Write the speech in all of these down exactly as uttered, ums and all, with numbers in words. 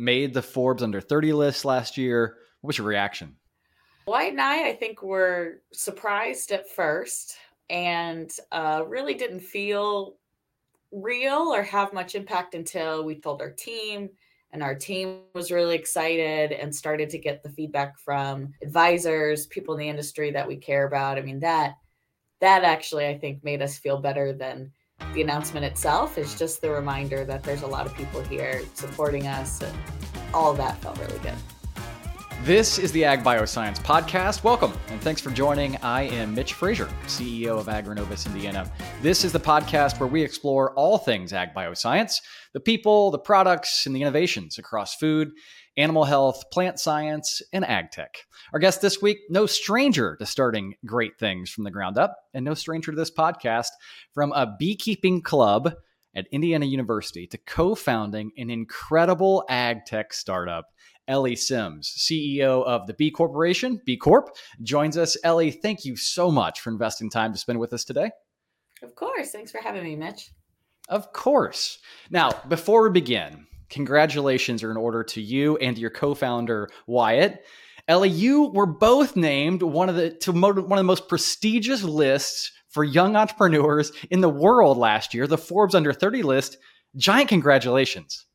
made the Forbes Under thirty list last year. What was your reaction? Wyatt and I, I think, were surprised at first and uh, really didn't feel real or have much impact until we told our team. And our team was really excited and started to get the feedback from advisors, people in the industry that we care about. I mean, that that actually, I think, made us feel better than the announcement itself. It's just the reminder that there's a lot of people here supporting us, and all of that felt really good. This is the AgBioscience Podcast. Welcome, and thanks for joining. I am Mitch Frazier, C E O of AgriNovus Indiana. This is the podcast where we explore all things AgBioscience, the people, the products, and the innovations across food, animal health, plant science, and agtech. Our guest this week, no stranger to starting great things from the ground up, and no stranger to this podcast, from a beekeeping club at Indiana University to co-founding an incredible agtech startup, Ellie Symes, C E O of the Bee Corporation, Bee Corp, joins us. Ellie, thank you so much for investing time to spend with us today. Of course. Thanks for having me, Mitch. Of course. Now, before we begin, congratulations are in order to you and your co-founder, Wyatt. Ellie, you were both named one of the to one of the most prestigious lists for young entrepreneurs in the world last year, the Forbes Under thirty list. Giant congratulations.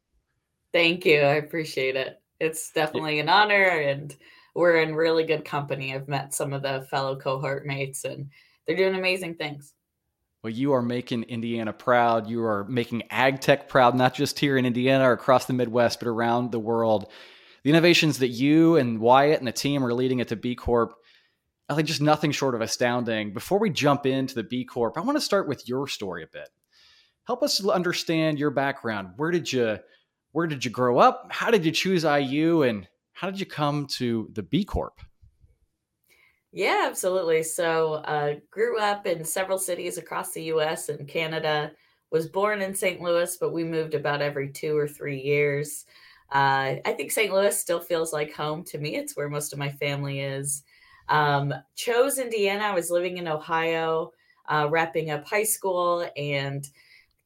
Thank you. I appreciate it. It's definitely an honor, and we're in really good company. I've met some of the fellow cohort mates, and they're doing amazing things. Well, you are making Indiana proud. You are making AgTech proud, not just here in Indiana or across the Midwest, but around the world. The innovations that you and Wyatt and the team are leading at the B Corp, I think just nothing short of astounding. Before we jump into the B Corp, I want to start with your story a bit. Help us understand your background. Where did you... Where did you grow up? How did you choose I U? And how did you come to the B Corp? Yeah, absolutely. So I uh, grew up in several cities across the U S and Canada, was born in Saint Louis, but we moved about every two or three years. Uh, I think Saint Louis still feels like home to me. It's where most of my family is. Um, chose Indiana. I was living in Ohio, uh, wrapping up high school, and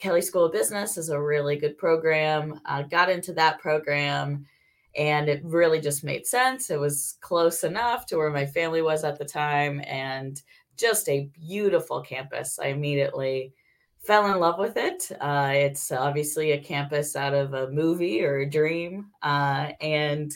Kelley School of Business is a really good program. I uh, got into that program, and it really just made sense. It was close enough to where my family was at the time, and just a beautiful campus. I immediately fell in love with it. Uh, it's obviously a campus out of a movie or a dream, uh, and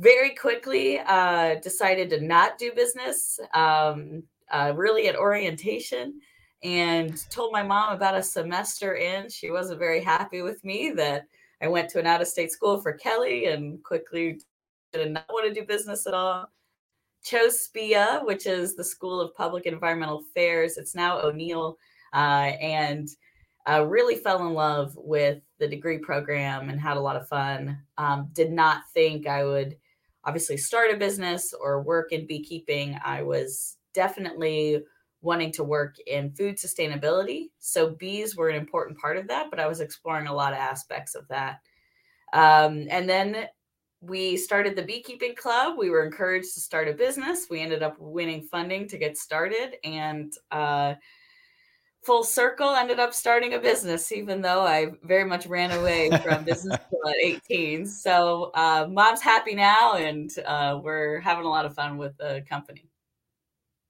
very quickly uh, decided to not do business, um, uh, really at orientation. And told my mom about a semester in. She wasn't very happy with me that I went to an out-of-state school for Kelley and quickly did not want to do business at all. Chose S P I A, which is the School of Public Environmental Affairs. It's now O'Neill, uh, and uh, really fell in love with the degree program and had a lot of fun. Um, did not think I would obviously start a business or work in beekeeping. I was definitely wanting to work in food sustainability. So bees were an important part of that, but I was exploring a lot of aspects of that. Um, and then we started the beekeeping club. We were encouraged to start a business. We ended up winning funding to get started, and uh, full circle, ended up starting a business, even though I very much ran away from business school at eighteen. So uh, mom's happy now, and uh, we're having a lot of fun with the company.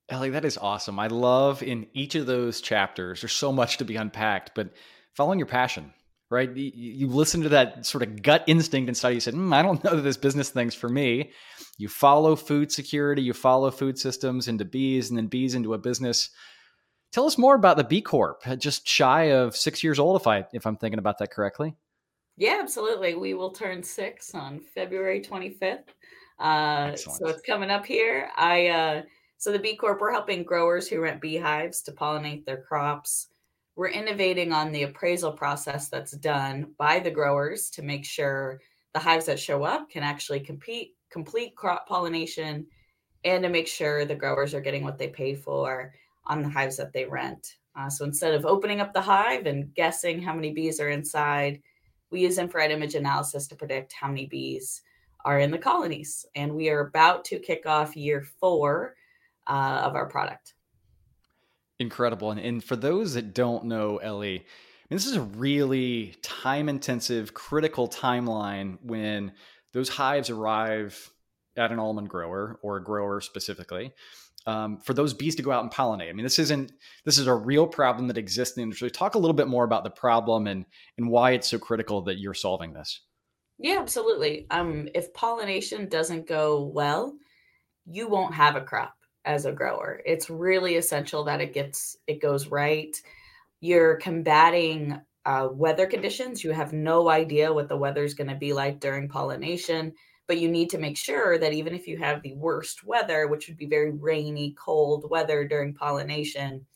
Ellie, that is awesome. I love in each of those chapters, there's so much to be unpacked, but following your passion, right? You, you listen to that sort of gut instinct inside. You said, mm, I don't know that this business thing's for me. You follow food security, you follow food systems into bees, and then bees into a business. Tell us more about the B Corp, just shy of six years old, if, I, if I'm thinking about that correctly. Yeah, absolutely. We will turn six on February twenty-fifth. Uh, so it's coming up here. I... Uh, So the B Corp, we're helping growers who rent beehives to pollinate their crops. We're innovating on the appraisal process that's done by the growers to make sure the hives that show up can actually compete, complete crop pollination, and to make sure the growers are getting what they pay for on the hives that they rent. Uh, so instead of opening up the hive and guessing how many bees are inside, we use infrared image analysis to predict how many bees are in the colonies. And we are about to kick off year four Uh, of our product. Incredible. And, and for those that don't know, Ellie, And this is a really time-intensive, critical timeline when those hives arrive at an almond grower or a grower specifically, um, for those bees to go out and pollinate. I mean, this isn't, this is a real problem that exists in the industry. Talk a little bit more about the problem and, and why it's so critical that you're solving this. Yeah, absolutely. Um, if pollination doesn't go well, you won't have a crop as a grower. It's really essential that it gets, it goes right. You're combating uh, weather conditions. You have no idea what the weather's going to be like during pollination, but you need to make sure that even if you have the worst weather, which would be very rainy, cold weather during pollination,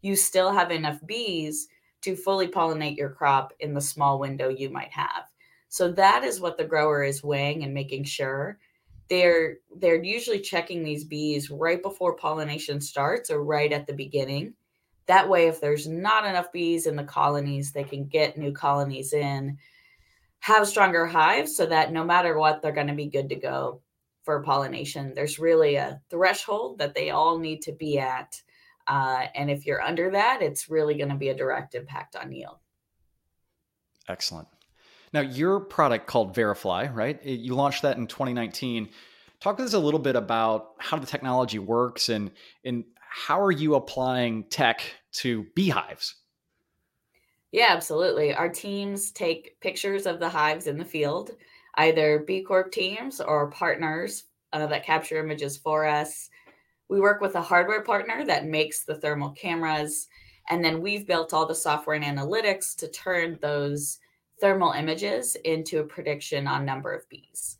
you still have enough bees to fully pollinate your crop in the small window you might have. So that is what the grower is weighing and making sure. They're, they're usually checking these bees right before pollination starts or right at the beginning. That way, if there's not enough bees in the colonies, they can get new colonies in, have stronger hives so that no matter what, they're going to be good to go for pollination. There's really a threshold that they all need to be at. Uh, and if you're under that, it's really going to be a direct impact on yield. Excellent. Now, your product called Verifli, right? It, you launched that in twenty nineteen. Talk to us a little bit about how the technology works and and how are you applying tech to beehives? Yeah, absolutely. Our teams take pictures of the hives in the field, either B Corp teams or partners uh, that capture images for us. We work with a hardware partner that makes the thermal cameras, and then we've built all the software and analytics to turn those thermal images into a prediction on number of bees.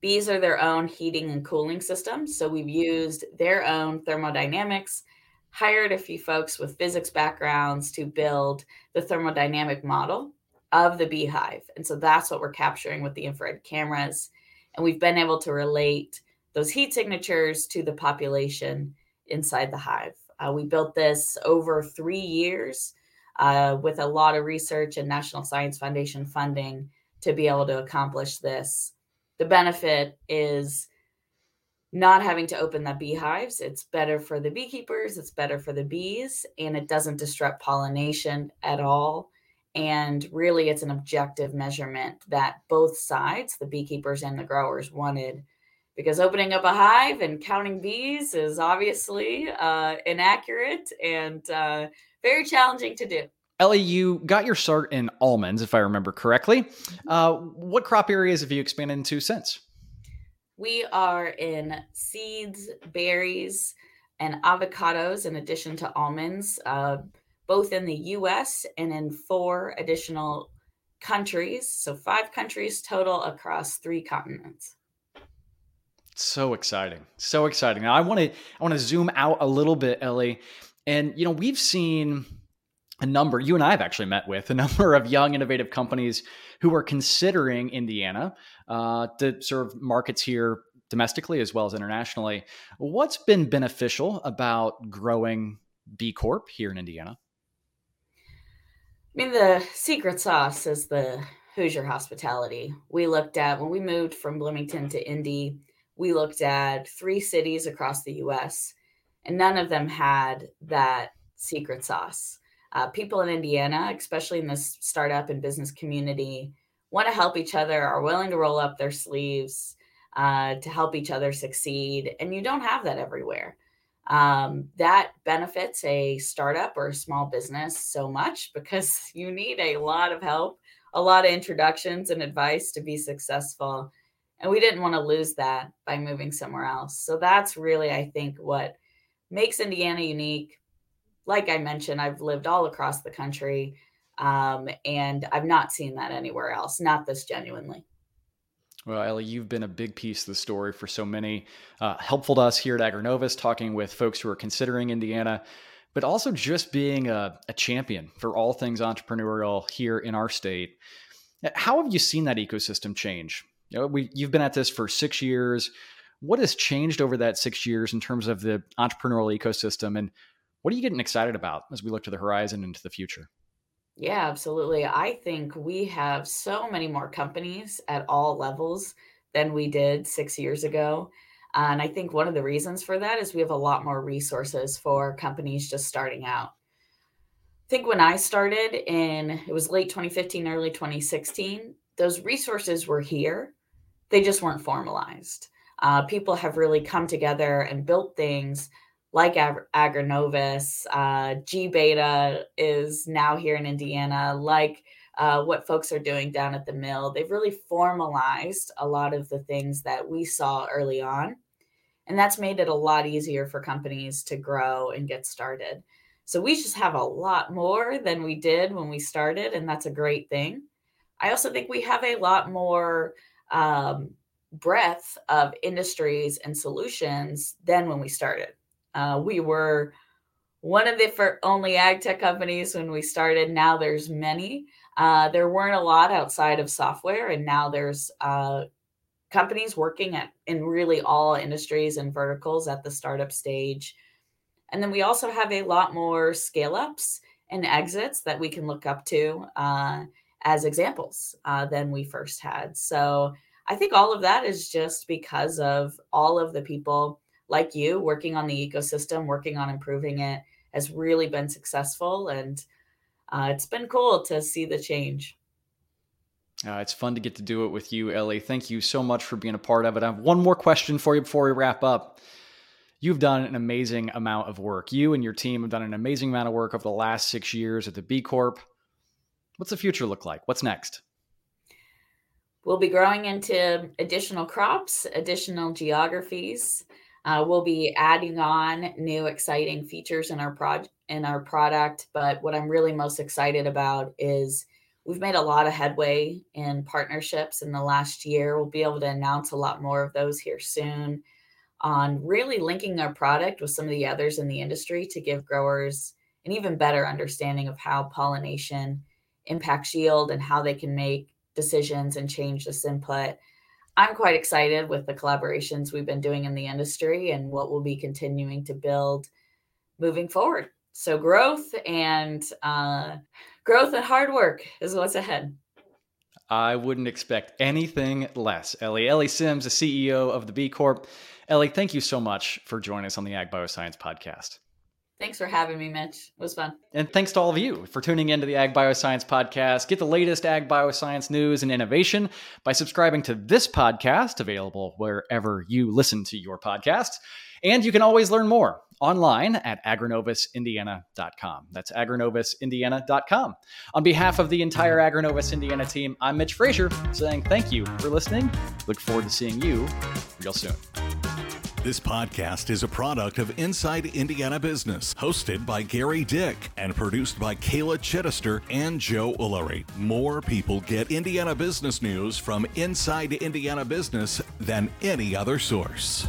Bees are their own heating and cooling system, so we've used their own thermodynamics, hired a few folks with physics backgrounds to build the thermodynamic model of the beehive. And so that's what we're capturing with the infrared cameras. And we've been able to relate those heat signatures to the population inside the hive. Uh, we built this over three years uh, with a lot of research and National Science Foundation funding to be able to accomplish this. The benefit is not having to open the beehives. It's better for the beekeepers. It's better for the bees, and it doesn't disrupt pollination at all. And really, it's an objective measurement that both sides, the beekeepers and the growers, wanted, because opening up a hive and counting bees is obviously uh, inaccurate and uh, very challenging to do. Ellie, you got your start in almonds, if I remember correctly. Uh, what crop areas have you expanded into since? We are in seeds, berries, and avocados, in addition to almonds, uh, both in the U S and in four additional countries. So five countries total across three continents. So exciting. So exciting. Now, I want to I want to zoom out a little bit, Ellie. And, you know, we've seen a number, you and I have actually met with, a number of young, innovative companies who are considering Indiana uh, to serve markets here domestically as well as internationally. What's been beneficial about growing B Corp here in Indiana? I mean, the secret sauce is the Hoosier hospitality. We looked at, when we moved from Bloomington to Indy, we looked at three cities across the U S, and none of them had that secret sauce. Uh, people in Indiana, especially in this startup and business community, want to help each other, are willing to roll up their sleeves uh, to help each other succeed. And you don't have that everywhere. Um, that benefits a startup or a small business so much, because you need a lot of help, a lot of introductions and advice to be successful. And we didn't want to lose that by moving somewhere else. So that's really, I think, what makes Indiana unique. Like I mentioned, I've lived all across the country, um, and I've not seen that anywhere else, not this genuinely. Well, Ellie, you've been a big piece of the story for so many, uh, helpful to us here at AgriNovus, talking with folks who are considering Indiana, but also just being a, a champion for all things entrepreneurial here in our state. How have you seen that ecosystem change? You know, we, you've been at this for six years. What has changed over that six years in terms of the entrepreneurial ecosystem, and what are you getting excited about as we look to the horizon into the future? Yeah, absolutely. I think we have so many more companies at all levels than we did six years ago. And I think one of the reasons for that is we have a lot more resources for companies just starting out. think when I started in, it was late twenty fifteen, early twenty sixteen, those resources were here. They just weren't formalized. Uh, people have really come together and built things like Ag- AgriNovus. Uh, G-Beta is now here in Indiana, like uh, what folks are doing down at the mill. They've really formalized a lot of the things that we saw early on. And that's made it a lot easier for companies to grow and get started. So we just have a lot more than we did when we started, and that's a great thing. I also think we have a lot more um, breadth of industries and solutions than when we started. Uh, we were one of the fir- only ag tech companies when we started. Now there's many. Uh, there weren't a lot outside of software, and now there's uh, companies working at, in really all industries and verticals at the startup stage. And then we also have a lot more scale-ups and exits that we can look up to uh, as examples uh, than we first had. So I think all of that is just because of all of the people like you working on the ecosystem, working on improving it, has really been successful. And uh, it's been cool to see the change. Uh, it's fun to get to do it with you, Ellie. Thank you so much for being a part of it. I have one more question for you before we wrap up. You've done an amazing amount of work. You and your team have done an amazing amount of work over the last six years at the Bee Corp. What's the future look like? What's next? We'll be growing into additional crops, additional geographies. Uh, we'll be adding on new exciting features in our pro- in our product. But what I'm really most excited about is we've made a lot of headway in partnerships in the last year. We'll be able to announce a lot more of those here soon, on really linking our product with some of the others in the industry to give growers an even better understanding of how pollination impacts yield and how they can make decisions and change this input. I'm quite excited with the collaborations we've been doing in the industry and what we'll be continuing to build moving forward. So growth and uh, growth and hard work is what's ahead. I wouldn't expect anything less. Ellie, Ellie Symes, the C E O of the Bee Corp. Ellie, thank you so much for joining us on the Ag Bioscience podcast. Thanks for having me, Mitch. It was fun. And thanks to all of you for tuning into the Ag Bioscience podcast. Get the latest Ag Bioscience news and innovation by subscribing to this podcast, available wherever you listen to your podcasts. And you can always learn more online at agrinovus indiana dot com. That's agrinovus indiana dot com. On behalf of the entire AgriNovus Indiana team, I'm Mitch Frazier, saying thank you for listening. Look forward to seeing you real soon. This podcast is a product of Inside Indiana Business, hosted by Gary Dick and produced by Kayla Chittister and Joe Ullery. More people get Indiana business news from Inside Indiana Business than any other source.